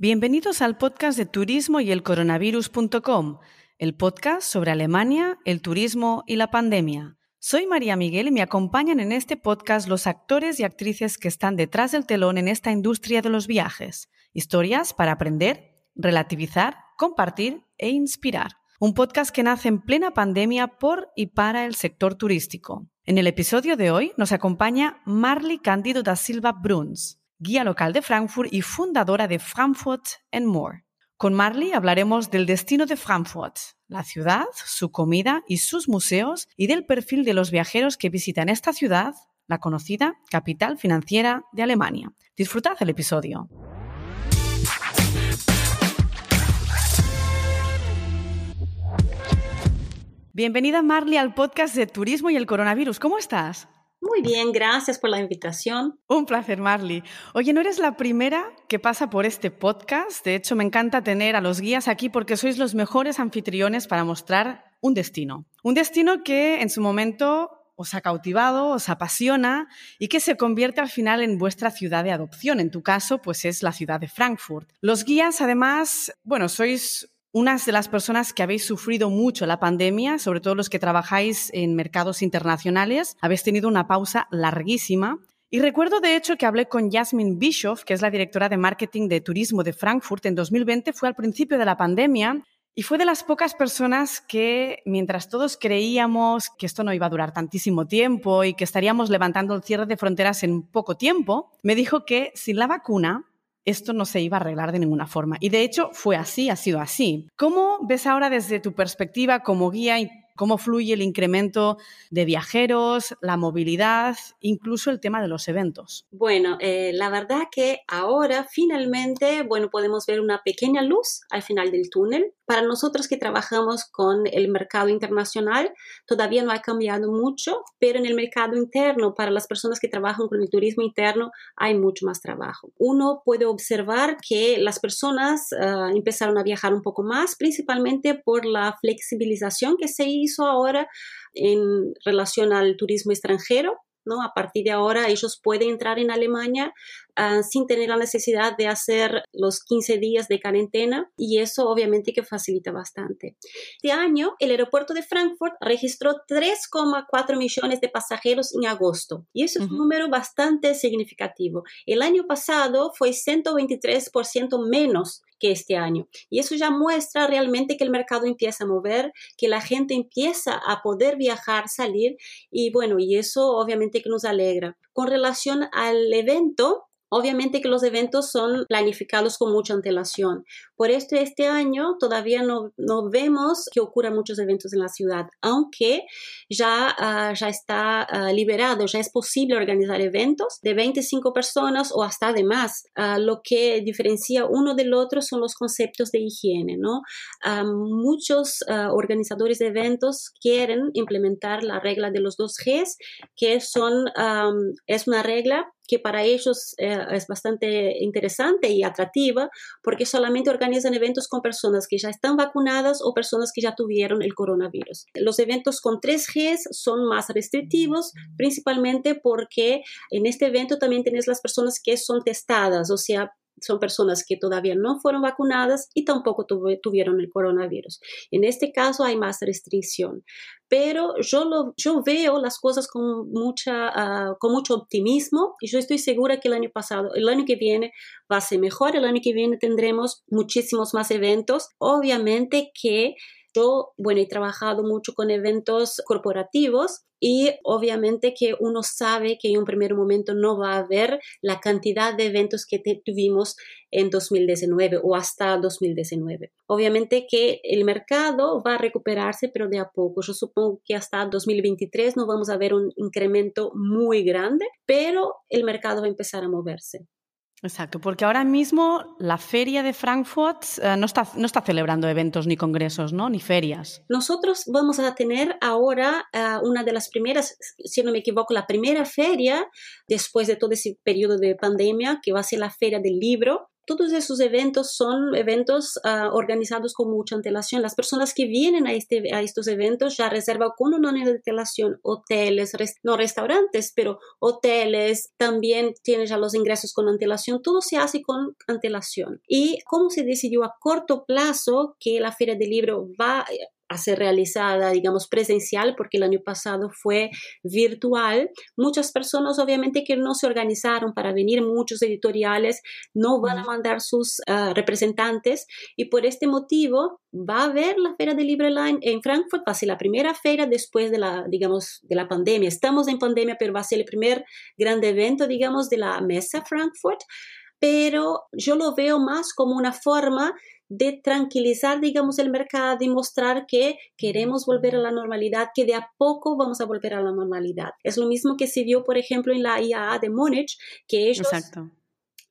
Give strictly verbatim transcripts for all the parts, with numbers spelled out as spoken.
Bienvenidos al podcast de Turismo y el Coronavirus punto com, el podcast sobre Alemania, el turismo y la pandemia. Soy María Miguel y me acompañan en este podcast los actores y actrices que están detrás del telón en esta industria de los viajes. Historias para aprender, relativizar, compartir e inspirar. Un podcast que nace en plena pandemia por y para el sector turístico. En el episodio de hoy nos acompaña Marly Candido da Silva Bruns, guía local de Frankfurt y fundadora de Frankfurt and More. Con Marly hablaremos del destino de Frankfurt, la ciudad, su comida y sus museos, y del perfil de los viajeros que visitan esta ciudad, la conocida capital financiera de Alemania. Disfrutad el episodio. Bienvenida, Marly, al podcast de Turismo y el Coronavirus. ¿Cómo estás? Muy bien, gracias por la invitación. Un placer, Marly. Oye, no eres la primera que pasa por este podcast. De hecho, me encanta tener a los guías aquí porque sois los mejores anfitriones para mostrar un destino. Un destino que en su momento os ha cautivado, os apasiona y que se convierte al final en vuestra ciudad de adopción. En tu caso, pues es la ciudad de Frankfurt. Los guías, además, bueno, sois unas de las personas que habéis sufrido mucho la pandemia, sobre todo los que trabajáis en mercados internacionales, habéis tenido una pausa larguísima. Y recuerdo, de hecho, que hablé con Jasmin Bischoff, que es la directora de marketing de turismo de Frankfurt en dos mil veinte, fue al principio de la pandemia y fue de las pocas personas que, mientras todos creíamos que esto no iba a durar tantísimo tiempo y que estaríamos levantando el cierre de fronteras en poco tiempo, me dijo que sin la vacuna esto no se iba a arreglar de ninguna forma. Y de hecho fue así, ha sido así. ¿Cómo ves ahora desde tu perspectiva como guía y cómo fluye el incremento de viajeros, la movilidad, incluso el tema de los eventos? Bueno, eh, la verdad que ahora finalmente, bueno, podemos ver una pequeña luz al final del túnel. Para nosotros que trabajamos con el mercado internacional, todavía no ha cambiado mucho, pero en el mercado interno, para las personas que trabajan con el turismo interno, hay mucho más trabajo. Uno puede observar que las personas uh, empezaron a viajar un poco más, principalmente por la flexibilización que se hizo ahora en relación al turismo extranjero, ¿no? A partir de ahora ellos pueden entrar en Alemania uh, sin tener la necesidad de hacer los quince días de cuarentena y eso obviamente que facilita bastante. Este año el aeropuerto de Frankfurt registró tres coma cuatro millones de pasajeros en agosto y eso uh-huh. es un número bastante significativo. El año pasado fue ciento veintitrés por ciento menos que este año. Y eso ya muestra realmente que el mercado empieza a mover, que la gente empieza a poder viajar, salir, y bueno, y eso obviamente que nos alegra. Con relación al evento, obviamente que los eventos son planificados con mucha antelación. Por esto este año todavía no, no vemos que ocurran muchos eventos en la ciudad, aunque ya, uh, ya está uh, liberado, ya es posible organizar eventos de veinticinco personas o hasta de más. Uh, lo que diferencia uno del otro son los conceptos de higiene, ¿no? Uh, muchos uh, organizadores de eventos quieren implementar la regla de los dos Gs, que son, um, es una regla que para ellos eh, es bastante interesante y atractiva porque solamente organizan eventos con personas que ya están vacunadas o personas que ya tuvieron el coronavirus. Los eventos con tres Gs son más restrictivos, principalmente porque en este evento también tienes las personas que son testadas, o sea, son personas que todavía no fueron vacunadas y tampoco tuve, tuvieron el coronavirus. En este caso hay más restricción. Pero yo, lo, yo veo las cosas con, mucha, uh, con mucho optimismo y yo estoy segura que el año pasado, el año que viene va a ser mejor. El año que viene tendremos muchísimos más eventos. Obviamente que yo, bueno, he trabajado mucho con eventos corporativos y obviamente que uno sabe que en un primer momento no va a haber la cantidad de eventos que te- tuvimos en dos mil diecinueve o hasta dos mil diecinueve. Obviamente que el mercado va a recuperarse, pero de a poco. Yo supongo que hasta dos mil veintitrés no vamos a ver un incremento muy grande, pero el mercado va a empezar a moverse. Exacto, porque ahora mismo la feria de Frankfurt eh, no está, no está celebrando eventos ni congresos, ¿no? Ni ferias. Nosotros vamos a tener ahora eh, una de las primeras, si no me equivoco, la primera feria después de todo ese periodo de pandemia, que va a ser la Feria del Libro, Todos esos eventos son eventos uh, organizados con mucha antelación. Las personas que vienen a, este, a estos eventos ya reservan con un año de antelación hoteles, res, no restaurantes, pero hoteles, también tienen ya los ingresos con antelación. Todo se hace con antelación. Y como se decidió a corto plazo que la Feria del Libro va a ser realizada, digamos, presencial, porque el año pasado fue virtual. Muchas personas, obviamente, que no se organizaron para venir, muchos editoriales no van a mandar sus uh, representantes, y por este motivo va a haber la Feria del Libro en Frankfurt. Va a ser la primera feria después de la, digamos, de la pandemia. Estamos en pandemia, pero va a ser el primer gran evento, digamos, de la Messe Frankfurt, pero yo lo veo más como una forma de tranquilizar, digamos, el mercado y mostrar que queremos volver a la normalidad, que de a poco vamos a volver a la normalidad. Es lo mismo que se vio, por ejemplo, en la I A A de Múnich, que ellos... Exacto.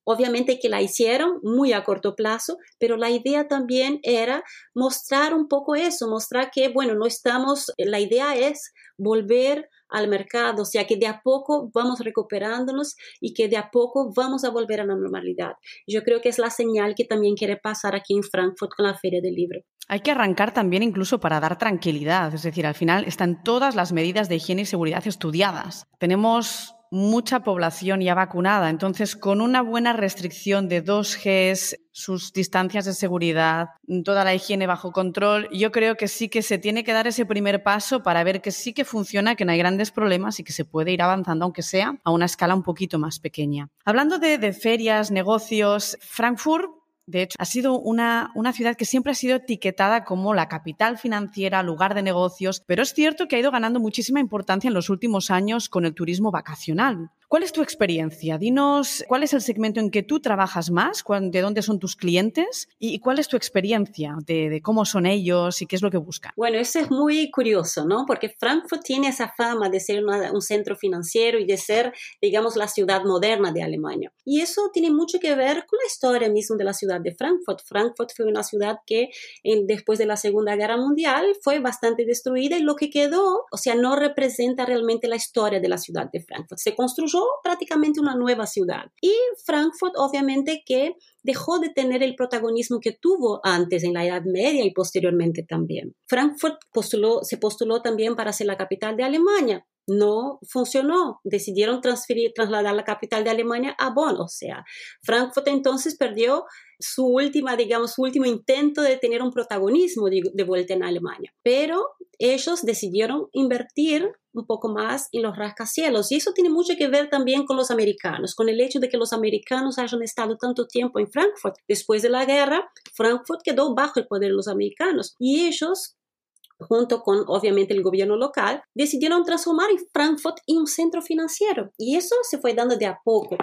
Obviamente que la hicieron muy a corto plazo, pero la idea también era mostrar un poco eso, mostrar que, bueno, no estamos, la idea es volver al mercado, o sea que de a poco vamos recuperándonos y que de a poco vamos a volver a la normalidad. Yo creo que es la señal que también quiere pasar aquí en Frankfurt con la Feria del Libro. Hay que arrancar también incluso para dar tranquilidad, es decir, al final están todas las medidas de higiene y seguridad estudiadas. Tenemos mucha población ya vacunada, entonces con una buena restricción de dos G, sus distancias de seguridad, toda la higiene bajo control, yo creo que sí que se tiene que dar ese primer paso para ver que sí que funciona, que no hay grandes problemas y que se puede ir avanzando, aunque sea a una escala un poquito más pequeña. Hablando de, de ferias, negocios, Frankfurt, de hecho, ha sido una, una ciudad que siempre ha sido etiquetada como la capital financiera, lugar de negocios, pero es cierto que ha ido ganando muchísima importancia en los últimos años con el turismo vacacional. ¿Cuál es tu experiencia? Dinos, ¿cuál es el segmento en que tú trabajas más? ¿De dónde son tus clientes? ¿Y cuál es tu experiencia de, de cómo son ellos y qué es lo que buscan? Bueno, eso es muy curioso, ¿no? Porque Frankfurt tiene esa fama de ser una, un centro financiero y de ser, digamos, la ciudad moderna de Alemania. Y eso tiene mucho que ver con la historia misma de la ciudad de Frankfurt. Frankfurt fue una ciudad que en, después de la Segunda Guerra Mundial fue bastante destruida y lo que quedó, o sea, no representa realmente la historia de la ciudad de Frankfurt. Se construyó prácticamente una nueva ciudad. Y Frankfurt, obviamente, que dejó de tener el protagonismo que tuvo antes en la Edad Media y posteriormente también. Frankfurt postuló, se postuló también para ser la capital de Alemania. No funcionó. Decidieron transferir, trasladar la capital de Alemania a Bonn. O sea, Frankfurt entonces perdió su última, digamos, su último intento de tener un protagonismo de, de vuelta en Alemania. Pero ellos decidieron invertir un poco más en los rascacielos. Y eso tiene mucho que ver también con los americanos, con el hecho de que los americanos hayan estado tanto tiempo en Frankfurt. Después de la guerra, Frankfurt quedó bajo el poder de los americanos. Y ellos, junto con, obviamente, el gobierno local, decidieron transformar Frankfurt en un centro financiero. Y eso se fue dando de a poco.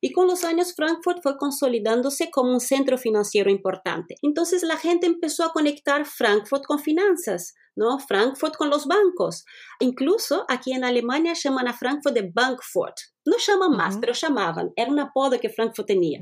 Y con los años, Frankfurt fue consolidándose como un centro financiero importante. Entonces, la gente empezó a conectar Frankfurt con finanzas, ¿no? Frankfurt con los bancos. Incluso aquí en Alemania llaman a Frankfurt de Bankfurt. No llaman más, uh-huh. pero llamaban. Era un apodo que Frankfurt tenía.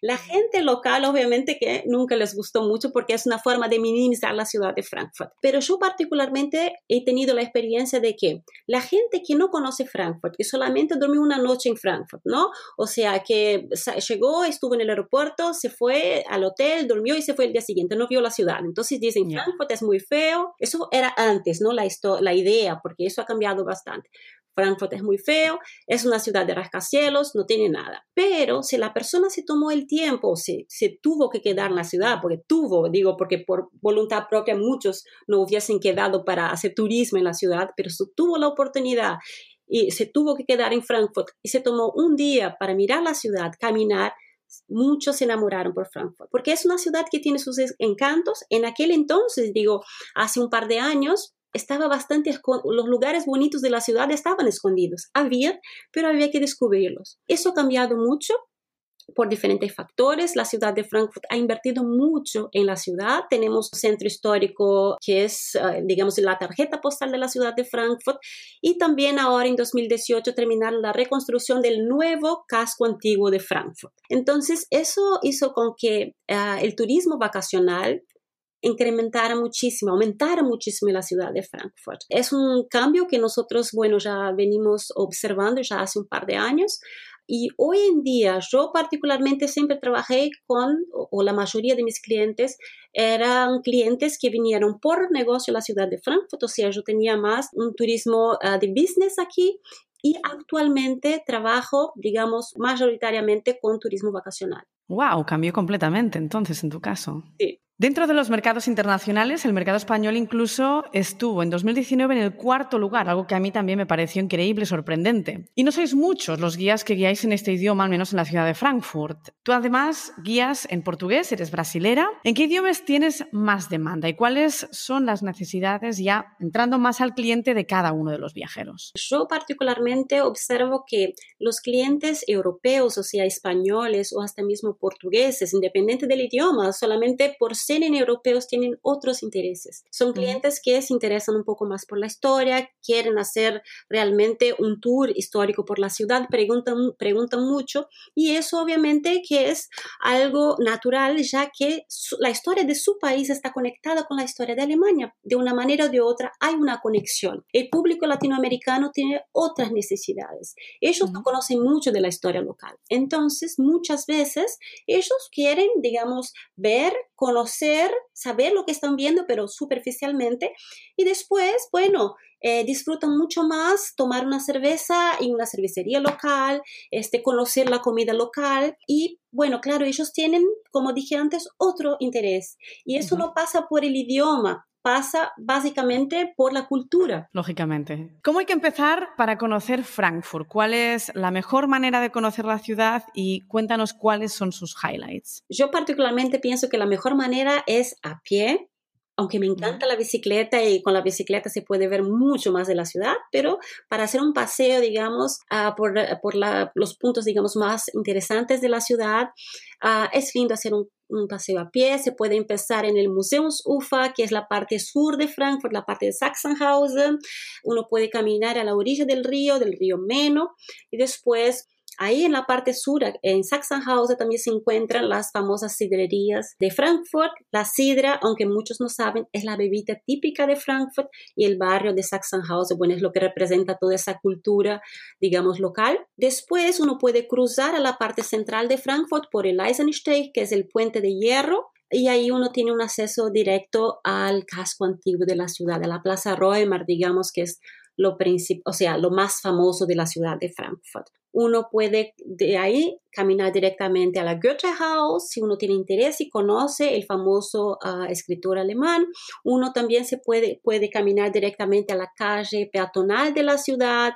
La gente local, obviamente, que nunca les gustó mucho porque es una forma de minimizar la ciudad de Frankfurt. Pero yo particularmente he tenido la experiencia de que la gente que no conoce Frankfurt, que solamente durmió una noche en Frankfurt, ¿no? O sea, que llegó, estuvo en el aeropuerto, se fue al hotel, durmió y se fue el día siguiente. No vio la ciudad. Entonces dicen, yeah. Frankfurt es muy feo. Eso era antes, ¿no? La, histo- la idea, porque eso ha cambiado bastante. Frankfurt es muy feo, es una ciudad de rascacielos, no tiene nada. Pero si la persona se tomó el tiempo, si se tuvo que quedar en la ciudad, porque tuvo, digo, porque por voluntad propia muchos no hubiesen quedado para hacer turismo en la ciudad, pero si tuvo la oportunidad y se tuvo que quedar en Frankfurt y se tomó un día para mirar la ciudad, caminar, muchos se enamoraron por Frankfurt, porque es una ciudad que tiene sus encantos. En aquel entonces, digo, hace un par de años, estaba bastante, los lugares bonitos de la ciudad estaban escondidos. Había, pero había que descubrirlos. Eso ha cambiado mucho por diferentes factores. La ciudad de Frankfurt ha invertido mucho en la ciudad. Tenemos un centro histórico que es, digamos, la tarjeta postal de la ciudad de Frankfurt. Y también ahora, en dos mil dieciocho, terminaron la reconstrucción del nuevo casco antiguo de Frankfurt. Entonces, eso hizo con que uh, el turismo vacacional incrementara muchísimo, aumentara muchísimo la ciudad de Frankfurt. Es un cambio que nosotros, bueno, ya venimos observando ya hace un par de años. Y hoy en día, yo particularmente siempre trabajé con, o, o la mayoría de mis clientes, eran clientes que vinieron por negocio a la ciudad de Frankfurt, o sea, yo tenía más un turismo uh, de business aquí, y actualmente trabajo, digamos, mayoritariamente con turismo vacacional. ¡Wow! Cambió completamente, entonces, en tu caso. Sí. Dentro de los mercados internacionales, el mercado español incluso estuvo en dos mil diecinueve en el cuarto lugar, algo que a mí también me pareció increíble, sorprendente. Y no sois muchos los guías que guiáis en este idioma, al menos en la ciudad de Frankfurt. Tú además guías en portugués, eres brasilera. ¿En qué idiomas tienes más demanda y cuáles son las necesidades ya entrando más al cliente de cada uno de los viajeros? Yo particularmente observo que los clientes europeos, o sea, españoles o hasta mismo portugueses, independiente del idioma, solamente por en europeos tienen otros intereses. Son clientes que se interesan un poco más por la historia, quieren hacer realmente un tour histórico por la ciudad, preguntan, preguntan mucho y eso obviamente que es algo natural ya que su, la historia de su país está conectada con la historia de Alemania. De una manera o de otra hay una conexión. El público latinoamericano tiene otras necesidades. Ellos no conocen mucho de la historia local. Entonces, muchas veces ellos quieren, digamos, ver, conocer Ser, saber lo que están viendo, pero superficialmente, y después, bueno, eh, disfrutan mucho más tomar una cerveza en una cervecería local, este, conocer la comida local, y bueno, claro, ellos tienen, como dije antes, otro interés, y eso no pasa por el idioma, pasa básicamente por la cultura. Lógicamente. ¿Cómo hay que empezar para conocer Frankfurt? ¿Cuál es la mejor manera de conocer la ciudad? Y cuéntanos cuáles son sus highlights. Yo particularmente pienso que la mejor manera es a pie, aunque me encanta la bicicleta y con la bicicleta se puede ver mucho más de la ciudad, pero para hacer un paseo, digamos, uh, por, por la, los puntos, digamos, más interesantes de la ciudad, uh, es lindo hacer un, un paseo a pie. Se puede empezar en el Museumsufer, que es la parte sur de Frankfurt, la parte de Sachsenhausen. Uno puede caminar a la orilla del río, del río Meno, y después... Ahí en la parte sur, en Sachsenhausen, también se encuentran las famosas sidrerías de Frankfurt. La sidra, aunque muchos no saben, es la bebida típica de Frankfurt y el barrio de Sachsenhausen, bueno, es lo que representa toda esa cultura, digamos, local. Después uno puede cruzar a la parte central de Frankfurt por el Eisensteig, que es el puente de hierro. Y ahí uno tiene un acceso directo al casco antiguo de la ciudad, a la plaza Römer, digamos, que es lo princip- o sea, lo más famoso de la ciudad de Frankfurt. Uno puede de ahí caminar directamente a la Goethehaus, si uno tiene interés y conoce el famoso uh, escritor alemán. Uno también se puede, puede caminar directamente a la calle peatonal de la ciudad,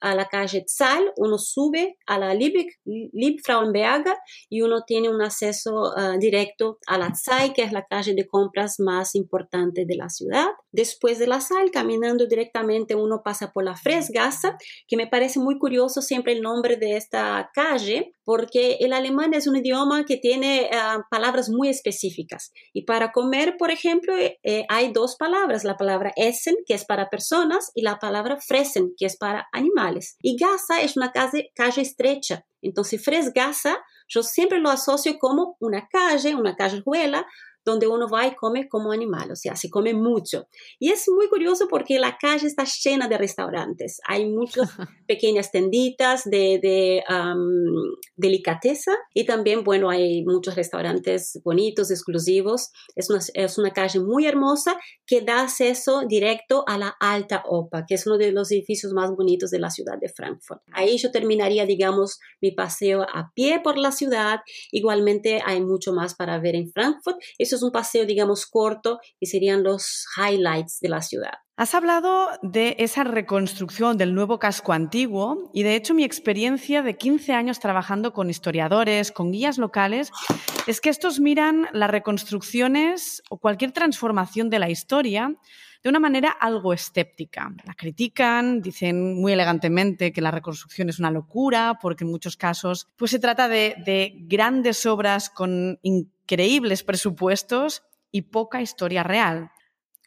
a la calle Tzal. Uno sube a la Liebig, Liebfrauenberger y uno tiene un acceso uh, directo a la Tzal, que es la calle de compras más importante de la ciudad. Después de la Tzal, caminando directamente, uno pasa por la Fresgaza, que me parece muy curioso siempre el nombre de esta calle, porque el alemán es un idioma que tiene uh, palabras muy específicas. Y para comer, por ejemplo, eh, hay dos palabras, la palabra essen, que es para personas, y la palabra fressen, que es para animales. Y Gaza es una calle, calle estrecha. Entonces, Fresgaza, yo siempre lo asocio como una calle, una callejuela, donde uno va y come como animal, o sea, se come mucho. Y es muy curioso porque la calle está llena de restaurantes. Hay muchas pequeñas tenditas de, de um, delicadeza y también, bueno, hay muchos restaurantes bonitos, exclusivos. Es una, es una calle muy hermosa que da acceso directo a la Alta Opa, que es uno de los edificios más bonitos de la ciudad de Frankfurt. Ahí yo terminaría, digamos, mi paseo a pie por la ciudad. Igualmente hay mucho más para ver en Frankfurt. Es es un paseo, digamos, corto y serían los highlights de la ciudad. Has hablado de esa reconstrucción del nuevo casco antiguo y, de hecho, mi experiencia de quince años trabajando con historiadores, con guías locales, es que estos miran las reconstrucciones o cualquier transformación de la historia de una manera algo escéptica. La critican, dicen muy elegantemente que la reconstrucción es una locura porque en muchos casos pues, se trata de, de grandes obras con increíbles presupuestos y poca historia real.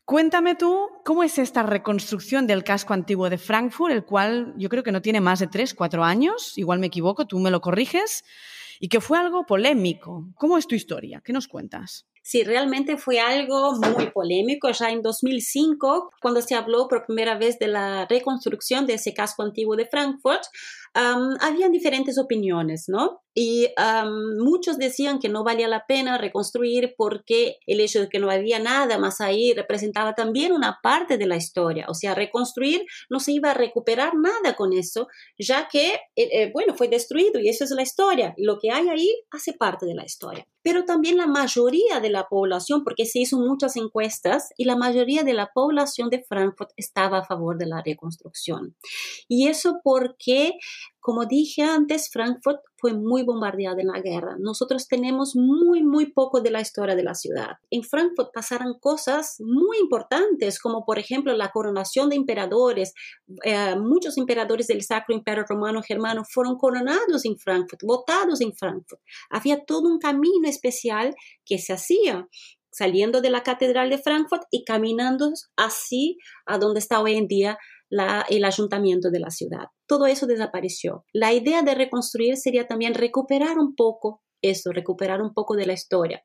Cuéntame tú, ¿cómo es esta reconstrucción del casco antiguo de Frankfurt, el cual yo creo que no tiene más de tres, cuatro años, igual me equivoco, tú me lo corriges, y que fue algo polémico? ¿Cómo es tu historia? ¿Qué nos cuentas? Sí, realmente fue algo muy polémico ya en dos mil cinco, cuando se habló por primera vez de la reconstrucción de ese casco antiguo de Frankfurt. Um, habían diferentes opiniones, ¿no? Y um, muchos decían que no valía la pena reconstruir porque el hecho de que no había nada más ahí representaba también una parte de la historia. O sea, reconstruir no se iba a recuperar nada con eso, ya que, eh, bueno, fue destruido y eso es la historia. Lo que hay ahí hace parte de la historia. Pero también la mayoría de la población, porque se hizo muchas encuestas y la mayoría de la población de Frankfurt estaba a favor de la reconstrucción. Y eso porque... Como dije antes, Frankfurt fue muy bombardeada en la guerra. Nosotros tenemos muy, muy poco de la historia de la ciudad. En Frankfurt pasaron cosas muy importantes, como por ejemplo la coronación de emperadores. Eh, muchos emperadores del Sacro Imperio Romano Germano fueron coronados en Frankfurt, votados en Frankfurt. Había todo un camino especial que se hacía saliendo de la Catedral de Frankfurt y caminando así a donde está hoy en día La, el ayuntamiento de la ciudad. Todo eso desapareció. La idea de reconstruir sería también recuperar un poco eso, recuperar un poco de la historia.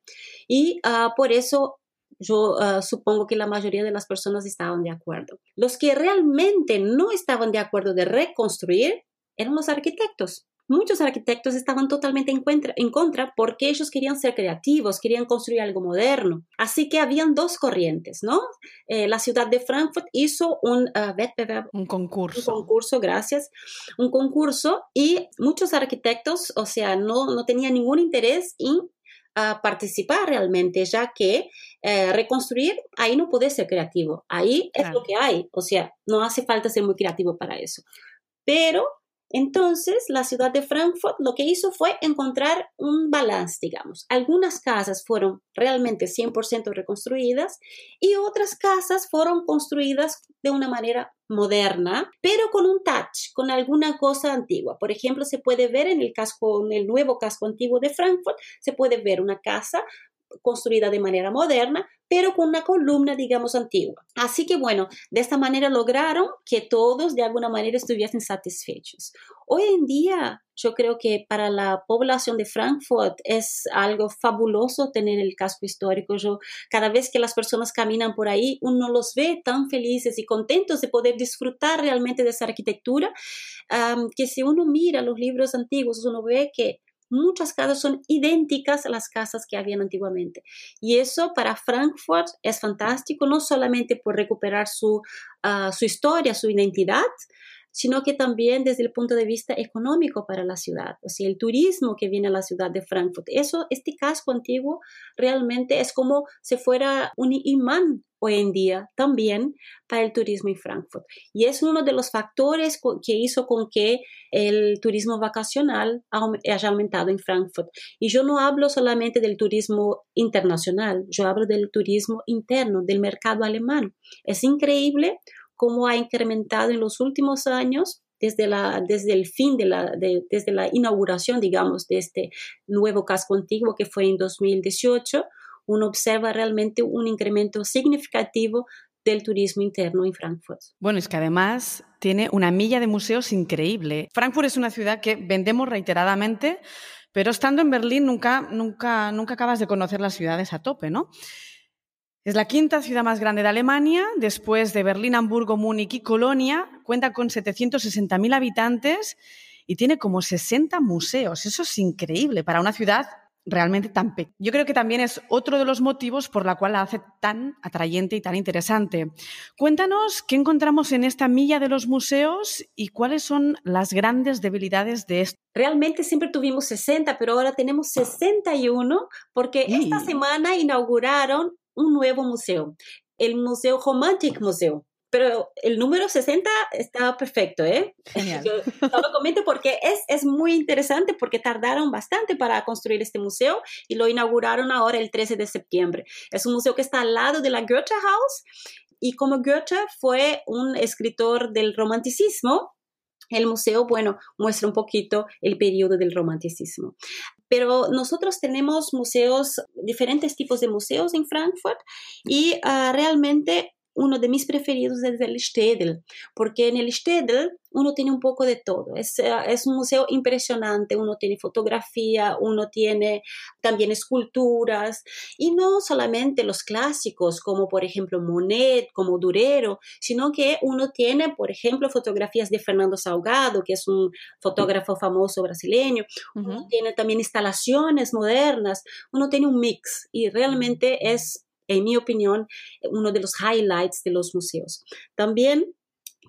Y uh, por eso yo uh, supongo que la mayoría de las personas estaban de acuerdo. Los que realmente no estaban de acuerdo de reconstruir eran los arquitectos. Muchos arquitectos estaban totalmente en contra, en contra porque ellos querían ser creativos, querían construir algo moderno. Así que habían dos corrientes, ¿no? Eh, la ciudad de Frankfurt hizo un uh, Wettbewerb, un concurso. Un concurso, gracias. Un concurso y muchos arquitectos, o sea, no, no tenían ningún interés en uh, participar realmente, ya que uh, reconstruir, ahí no podés ser creativo. Ahí es claro. Lo que hay. O sea, no hace falta ser muy creativo para eso. Pero... Entonces, la ciudad de Frankfurt lo que hizo fue encontrar un balance, digamos. Algunas casas fueron realmente cien por ciento reconstruidas y otras casas fueron construidas de una manera moderna, pero con un touch, con alguna cosa antigua. Por ejemplo, se puede ver en el casco, en el nuevo casco antiguo de Frankfurt, se puede ver una casa construida de manera moderna, pero con una columna, digamos, antigua. Así que, bueno, de esta manera lograron que todos, de alguna manera, estuviesen satisfechos. Hoy en día, yo creo que para la población de Frankfurt es algo fabuloso tener el casco histórico. Yo, cada vez que las personas caminan por ahí, uno los ve tan felices y contentos de poder disfrutar realmente de esa arquitectura, um, que si uno mira los libros antiguos, uno ve que muchas casas son idénticas a las casas que habían antiguamente. Y eso para Frankfurt es fantástico, no solamente por recuperar su, uh, su historia, su identidad, sino que también desde el punto de vista económico para la ciudad. O sea, el turismo que viene a la ciudad de Frankfurt. Eso, este casco antiguo realmente es como si fuera un imán hoy en día también para el turismo en Frankfurt. Y es uno de los factores que hizo con que el turismo vacacional haya aumentado en Frankfurt. Y yo no hablo solamente del turismo internacional, yo hablo del turismo interno, del mercado alemán. Es increíble cómo ha incrementado en los últimos años, desde, la, desde el fin, de la, de, desde la inauguración, digamos, de este nuevo casco antiguo que fue en dos mil dieciocho, uno observa realmente un incremento significativo del turismo interno en Frankfurt. Bueno, es que además tiene una milla de museos increíble. Frankfurt es una ciudad que vendemos reiteradamente, pero estando en Berlín nunca, nunca, nunca acabas de conocer las ciudades a tope, ¿no? Es la quinta ciudad más grande de Alemania, después de Berlín, Hamburgo, Múnich y Colonia. Cuenta con setecientos sesenta mil habitantes y tiene como sesenta museos. Eso es increíble para una ciudad realmente tan pequeña. Yo creo que también es otro de los motivos por la cual la hace tan atrayente y tan interesante. Cuéntanos qué encontramos en esta milla de los museos y cuáles son las grandes debilidades de esto. Realmente siempre tuvimos sesenta, pero ahora tenemos sesenta y uno porque sí. Esta semana inauguraron un nuevo museo, el Museo Romantic Museo, pero el número sesenta está perfecto, ¿eh? Genial. Yo lo comento porque es, es muy interesante porque tardaron bastante para construir este museo y lo inauguraron ahora el trece de septiembre. Es un museo que está al lado de la Goethehaus y como Goethe fue un escritor del romanticismo, el museo, bueno, muestra un poquito el periodo del romanticismo. Pero nosotros tenemos museos, diferentes tipos de museos en Frankfurt y uh, realmente uno de mis preferidos es el Städel, porque en el Städel uno tiene un poco de todo. Es, es un museo impresionante, uno tiene fotografía, uno tiene también esculturas, y no solamente los clásicos como por ejemplo Monet, como Durero, sino que uno tiene por ejemplo fotografías de Fernando Salgado, que es un fotógrafo famoso brasileño, uno uh-huh. tiene también instalaciones modernas, uno tiene un mix y realmente es, en mi opinión, uno de los highlights de los museos. También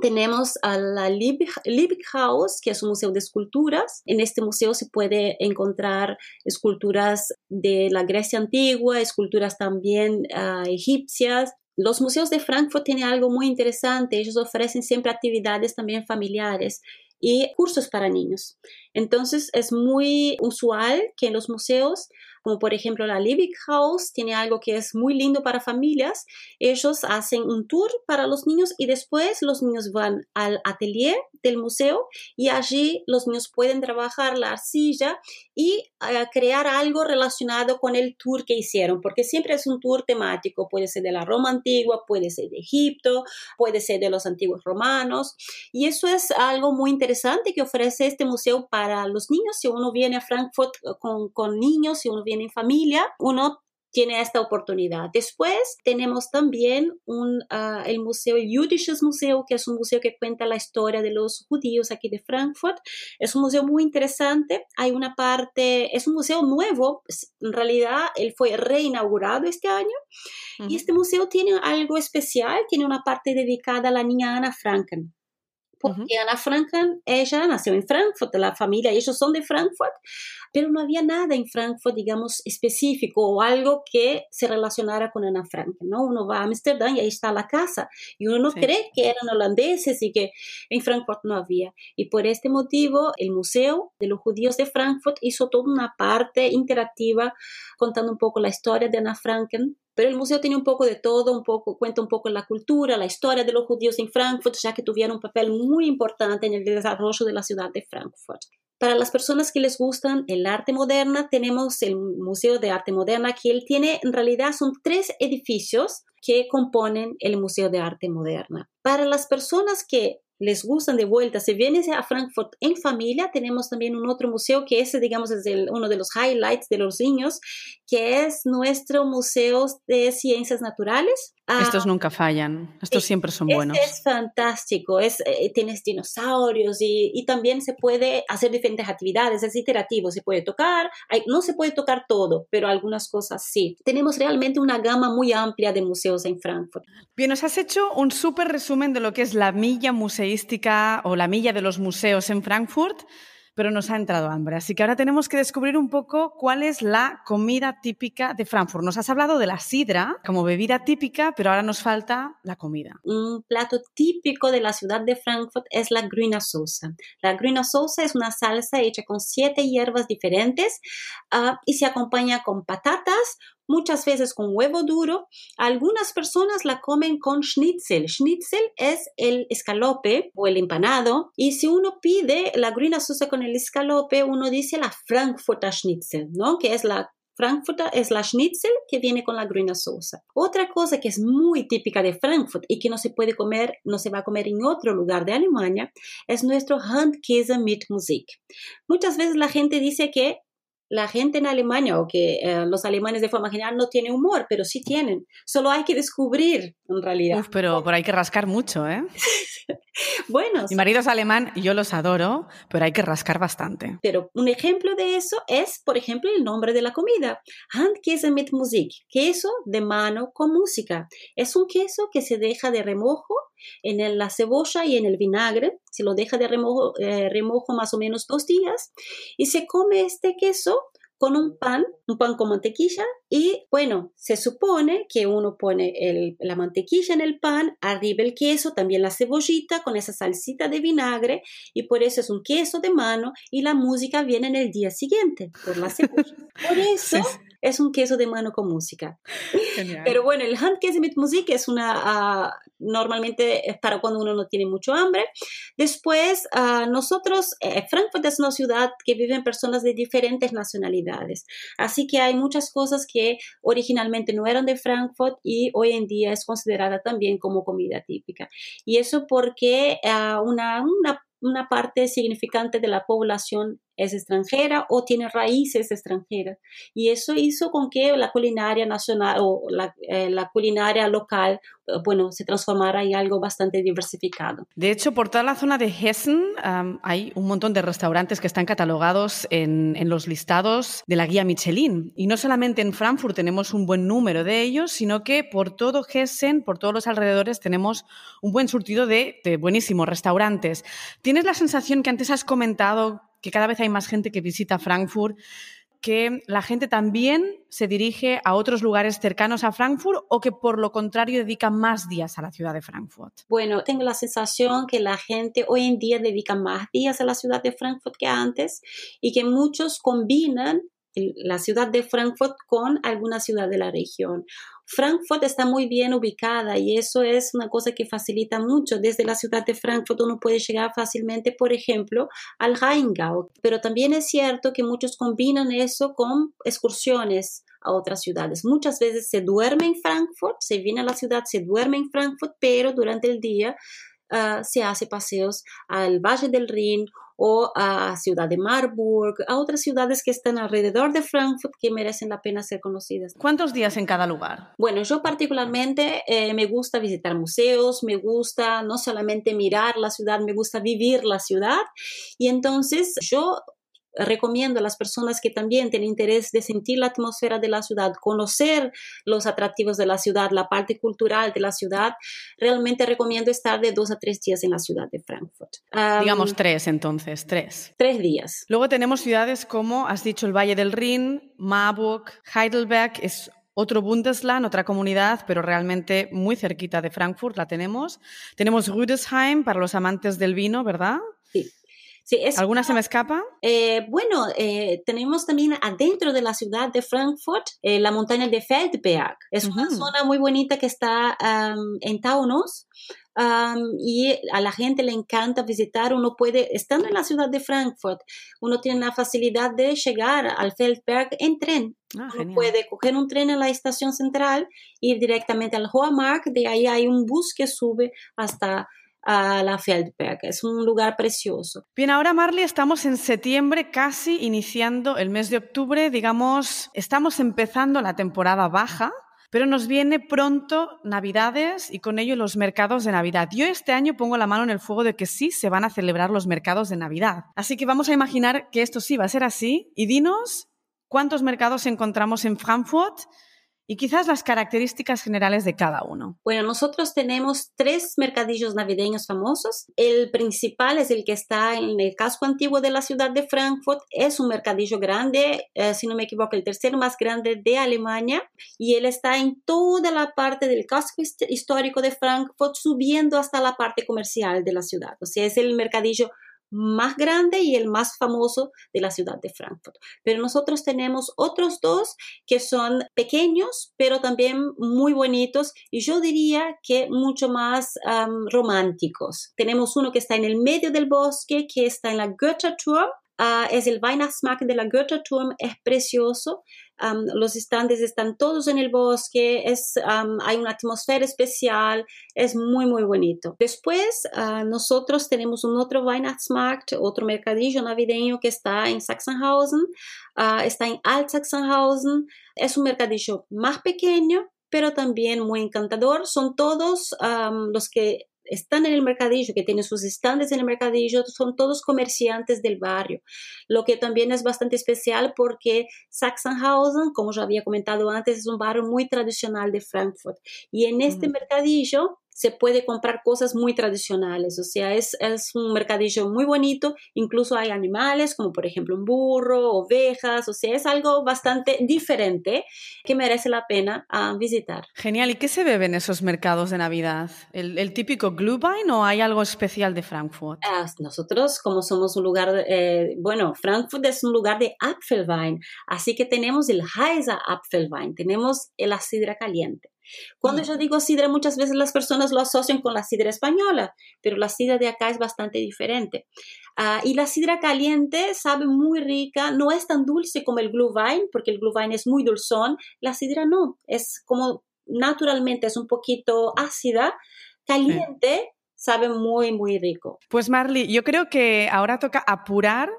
tenemos a la Liebighaus, que es un museo de esculturas. En este museo se puede encontrar esculturas de la Grecia antigua, esculturas también uh, egipcias. Los museos de Frankfurt tienen algo muy interesante. Ellos ofrecen siempre actividades también familiares y cursos para niños. Entonces, es muy usual que en los museos, como por ejemplo la Liebighaus, tiene algo que es muy lindo para familias. Ellos hacen un tour para los niños y después los niños van al atelier del museo y allí los niños pueden trabajar la arcilla y eh, crear algo relacionado con el tour que hicieron, porque siempre es un tour temático. Puede ser de la Roma antigua, puede ser de Egipto, puede ser de los antiguos romanos, y eso es algo muy interesante que ofrece este museo para los niños. Si uno viene a Frankfurt con, con niños, si uno viene en familia, uno tiene esta oportunidad. Después tenemos también un, uh, el museo, el Jüdisches Museo, que es un museo que cuenta la historia de los judíos aquí de Frankfurt. Es un museo muy interesante. Hay una parte, es un museo nuevo, en realidad él fue reinaugurado este año. Uh-huh. Y este museo tiene algo especial, tiene una parte dedicada a la niña Ana Franken. Porque uh-huh. Ana Franken, ella nació en Frankfurt, la familia, ellos son de Frankfurt, pero no había nada en Frankfurt, digamos, específico o algo que se relacionara con Ana Franken, ¿no? Uno va a Ámsterdam y ahí está la casa, y uno no sí. cree que eran holandeses y que en Frankfurt no había. Y por este motivo, el Museo de los Judíos de Frankfurt hizo toda una parte interactiva contando un poco la historia de Ana Franken. Pero el museo tiene un poco de todo, un poco, cuenta un poco la cultura, la historia de los judíos en Frankfurt, ya que tuvieron un papel muy importante en el desarrollo de la ciudad de Frankfurt. Para las personas que les gustan el arte moderna, tenemos el Museo de Arte Moderna, que él tiene, en realidad son tres edificios que componen el Museo de Arte Moderna. Para las personas que les gustan de vuelta, si vienes a Frankfurt en familia, tenemos también un otro museo que ese, digamos, es el, uno de los highlights de los niños, que es nuestro Museo de Ciencias Naturales. Estos nunca fallan, estos es, siempre son buenos. Es, es fantástico, es, eh, tienes dinosaurios y, y también se puede hacer diferentes actividades, es iterativo, se puede tocar, hay, no se puede tocar todo, pero algunas cosas sí. Tenemos realmente una gama muy amplia de museos en Frankfurt. Bien, nos has hecho un súper resumen de lo que es la milla museística o la milla de los museos en Frankfurt, pero nos ha entrado hambre, así que ahora tenemos que descubrir un poco cuál es la comida típica de Frankfurt. Nos has hablado de la sidra como bebida típica, pero ahora nos falta la comida. Un plato típico de la ciudad de Frankfurt es la Grüne Soße. La Grüne Soße es una salsa hecha con siete hierbas diferentes uh, y se acompaña con patatas, muchas veces con huevo duro. Algunas personas la comen con schnitzel. Schnitzel es el escalope o el empanado. Y si uno pide la Grüne Soße con el escalope, uno dice la Frankfurter Schnitzel, ¿no? Que es la Frankfurter, es la schnitzel que viene con la Grüne Soße. Otra cosa que es muy típica de Frankfurt y que no se puede comer, no se va a comer en otro lugar de Alemania, es nuestro Handkäse mit Musik. Muchas veces la gente dice que la gente en Alemania, o que eh, los alemanes de forma general no tienen humor, pero sí tienen. Solo hay que descubrir, en realidad. Uf, pero, pero hay que rascar mucho, ¿eh? Bueno. Mi marido es alemán, yo los adoro, pero hay que rascar bastante. Pero un ejemplo de eso es, por ejemplo, el nombre de la comida. Handkäse mit Musik, queso de mano con música. Es un queso que se deja de remojo en la cebolla y en el vinagre. Se lo deja de remojo, eh, remojo más o menos dos días y se come este queso con un pan, un pan con mantequilla, y bueno, se supone que uno pone el, la mantequilla en el pan, arriba el queso, también la cebollita con esa salsita de vinagre, y por eso es un queso de mano, y la música viene en el día siguiente, por la cebolla. Por eso es un queso de mano con música. Genial. Pero bueno, el Handkäse mit Musik es una, uh, normalmente es para cuando uno no tiene mucho hambre. Después, uh, nosotros, eh, Frankfurt es una ciudad que viven personas de diferentes nacionalidades. Así que hay muchas cosas que originalmente no eran de Frankfurt y hoy en día es considerada también como comida típica. Y eso porque uh, una, una una parte significante de la población es extranjera o tiene raíces extranjeras. Y eso hizo con que la culinaria nacional o la, eh, la culinaria local, bueno, se transformara en algo bastante diversificado. De hecho, por toda la zona de Hessen um, hay un montón de restaurantes que están catalogados en, en los listados de la guía Michelin. Y no solamente en Frankfurt tenemos un buen número de ellos, sino que por todo Hessen, por todos los alrededores, tenemos un buen surtido de, de buenísimos restaurantes. ¿Tienes la sensación que antes has comentado que cada vez hay más gente que visita Frankfurt, que la gente también se dirige a otros lugares cercanos a Frankfurt o que por lo contrario dedica más días a la ciudad de Frankfurt? Bueno, tengo la sensación que la gente hoy en día dedica más días a la ciudad de Frankfurt que antes y que muchos combinan la ciudad de Frankfurt con alguna ciudad de la región. Frankfurt está muy bien ubicada y eso es una cosa que facilita mucho. Desde la ciudad de Frankfurt uno puede llegar fácilmente, por ejemplo, al Rheingau. Pero también es cierto que muchos combinan eso con excursiones a otras ciudades. Muchas veces se duerme en Frankfurt, se viene a la ciudad, se duerme en Frankfurt, pero durante el día uh, se hace paseos al Valle del Rin o a ciudad de Marburg, a otras ciudades que están alrededor de Frankfurt que merecen la pena ser conocidas. ¿Cuántos días en cada lugar? Bueno, yo particularmente eh, me gusta visitar museos, me gusta no solamente mirar la ciudad, me gusta vivir la ciudad. Y entonces yo recomiendo a las personas que también tienen interés de sentir la atmósfera de la ciudad, conocer los atractivos de la ciudad, la parte cultural de la ciudad. Realmente recomiendo estar de dos a tres días en la ciudad de Frankfurt. Um, Digamos tres entonces, tres. Tres días. Luego tenemos ciudades como, has dicho, el Valle del Rin, Marburg, Heidelberg, es otro Bundesland, otra comunidad, pero realmente muy cerquita de Frankfurt la tenemos. Tenemos Rüdesheim para los amantes del vino, ¿verdad? Sí. Sí, es, ¿Alguna se me escapa? Eh, bueno, eh, tenemos también adentro de la ciudad de Frankfurt eh, la montaña de Feldberg. Es uh-huh. una zona muy bonita que está um, en Taunus. Um, y a la gente le encanta visitar. Uno puede, estando en la ciudad de Frankfurt, uno tiene la facilidad de llegar al Feldberg en tren. Ah, uno genial. Puede coger un tren a la estación central, ir directamente al Hoher Markt, de ahí hay un bus que sube hasta a la Feldberg. Es un lugar precioso. Bien, ahora Marly, estamos en septiembre, casi iniciando el mes de octubre, digamos, estamos empezando la temporada baja, pero nos viene pronto Navidades y con ello los mercados de Navidad. Yo este año pongo la mano en el fuego de que sí se van a celebrar los mercados de Navidad. Así que vamos a imaginar que esto sí va a ser así y dinos cuántos mercados encontramos en Frankfurt y quizás las características generales de cada uno. Bueno, nosotros tenemos tres mercadillos navideños famosos. El principal es el que está en el casco antiguo de la ciudad de Frankfurt. Es un mercadillo grande, eh, si no me equivoco, el tercero más grande de Alemania. Y él está en toda la parte del casco histórico de Frankfurt, subiendo hasta la parte comercial de la ciudad. O sea, es el mercadillo más grande y el más famoso de la ciudad de Frankfurt. Pero nosotros tenemos otros dos que son pequeños, pero también muy bonitos y yo diría que mucho más um, románticos. Tenemos uno que está en el medio del bosque, que está en la Goethe-Turm. Uh, es el Weihnachtsmarkt de la Goethe-Turm, es precioso. Um, los stands están todos en el bosque, es, um, hay una atmósfera especial, es muy, muy bonito. Después, uh, nosotros tenemos un otro Weihnachtsmarkt, otro mercadillo navideño que está en Sachsenhausen, uh, está en Alt Sachsenhausen, es un mercadillo más pequeño, pero también muy encantador. Son todos um, los que están en el mercadillo, que tienen sus stands en el mercadillo, son todos comerciantes del barrio, lo que también es bastante especial porque Sachsenhausen, como ya había comentado antes, es un barrio muy tradicional de Frankfurt y en este mm. mercadillo se puede comprar cosas muy tradicionales, o sea, es, es un mercadillo muy bonito, incluso hay animales como por ejemplo un burro, ovejas, o sea, es algo bastante diferente que merece la pena uh, visitar. Genial, ¿y qué se bebe en esos mercados de Navidad? ¿El, el típico Glühwein o hay algo especial de Frankfurt? Uh, nosotros, como somos un lugar, eh, bueno, Frankfurt es un lugar de Apfelwein, así que tenemos el Heiser Apfelwein, tenemos la sidra caliente. Cuando yo digo sidra, muchas veces las personas lo asocian con la sidra española, pero la sidra de acá es bastante diferente. Uh, y la sidra caliente sabe muy rica, no es tan dulce como el Glühwein, porque el Glühwein es muy dulzón, la sidra no, es como naturalmente es un poquito ácida, caliente, sabe muy, muy rico. Pues Marly, yo creo que ahora toca apurar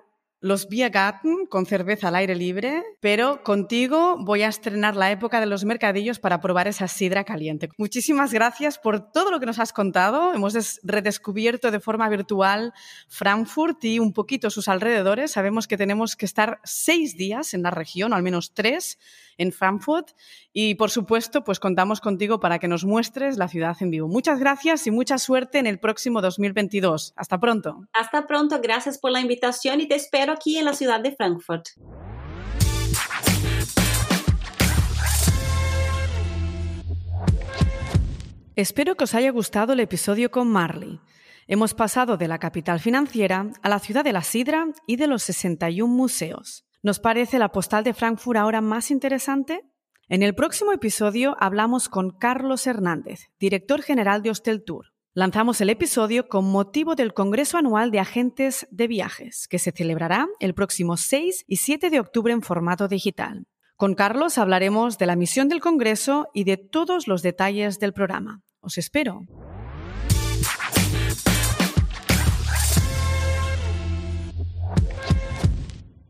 los Biergarten con cerveza al aire libre, pero contigo voy a estrenar la época de los mercadillos para probar esa sidra caliente. Muchísimas gracias por todo lo que nos has contado. Hemos redescubierto de forma virtual Frankfurt y un poquito sus alrededores. Sabemos que tenemos que estar seis días en la región, o al menos tres, en Frankfurt. Y, por supuesto, pues contamos contigo para que nos muestres la ciudad en vivo. Muchas gracias y mucha suerte en el próximo dos mil veintidós. Hasta pronto. Hasta pronto. Gracias por la invitación y te espero aquí en la ciudad de Frankfurt. Espero que os haya gustado el episodio con Marly. Hemos pasado de la capital financiera a la ciudad de la sidra y de los sesenta y uno museos. ¿Nos parece la postal de Frankfurt ahora más interesante? En el próximo episodio hablamos con Carlos Hernández, director general de Hosteltour. Lanzamos el episodio con motivo del Congreso Anual de Agentes de Viajes, que se celebrará el próximo seis y siete de octubre en formato digital. Con Carlos hablaremos de la misión del Congreso y de todos los detalles del programa. Os espero.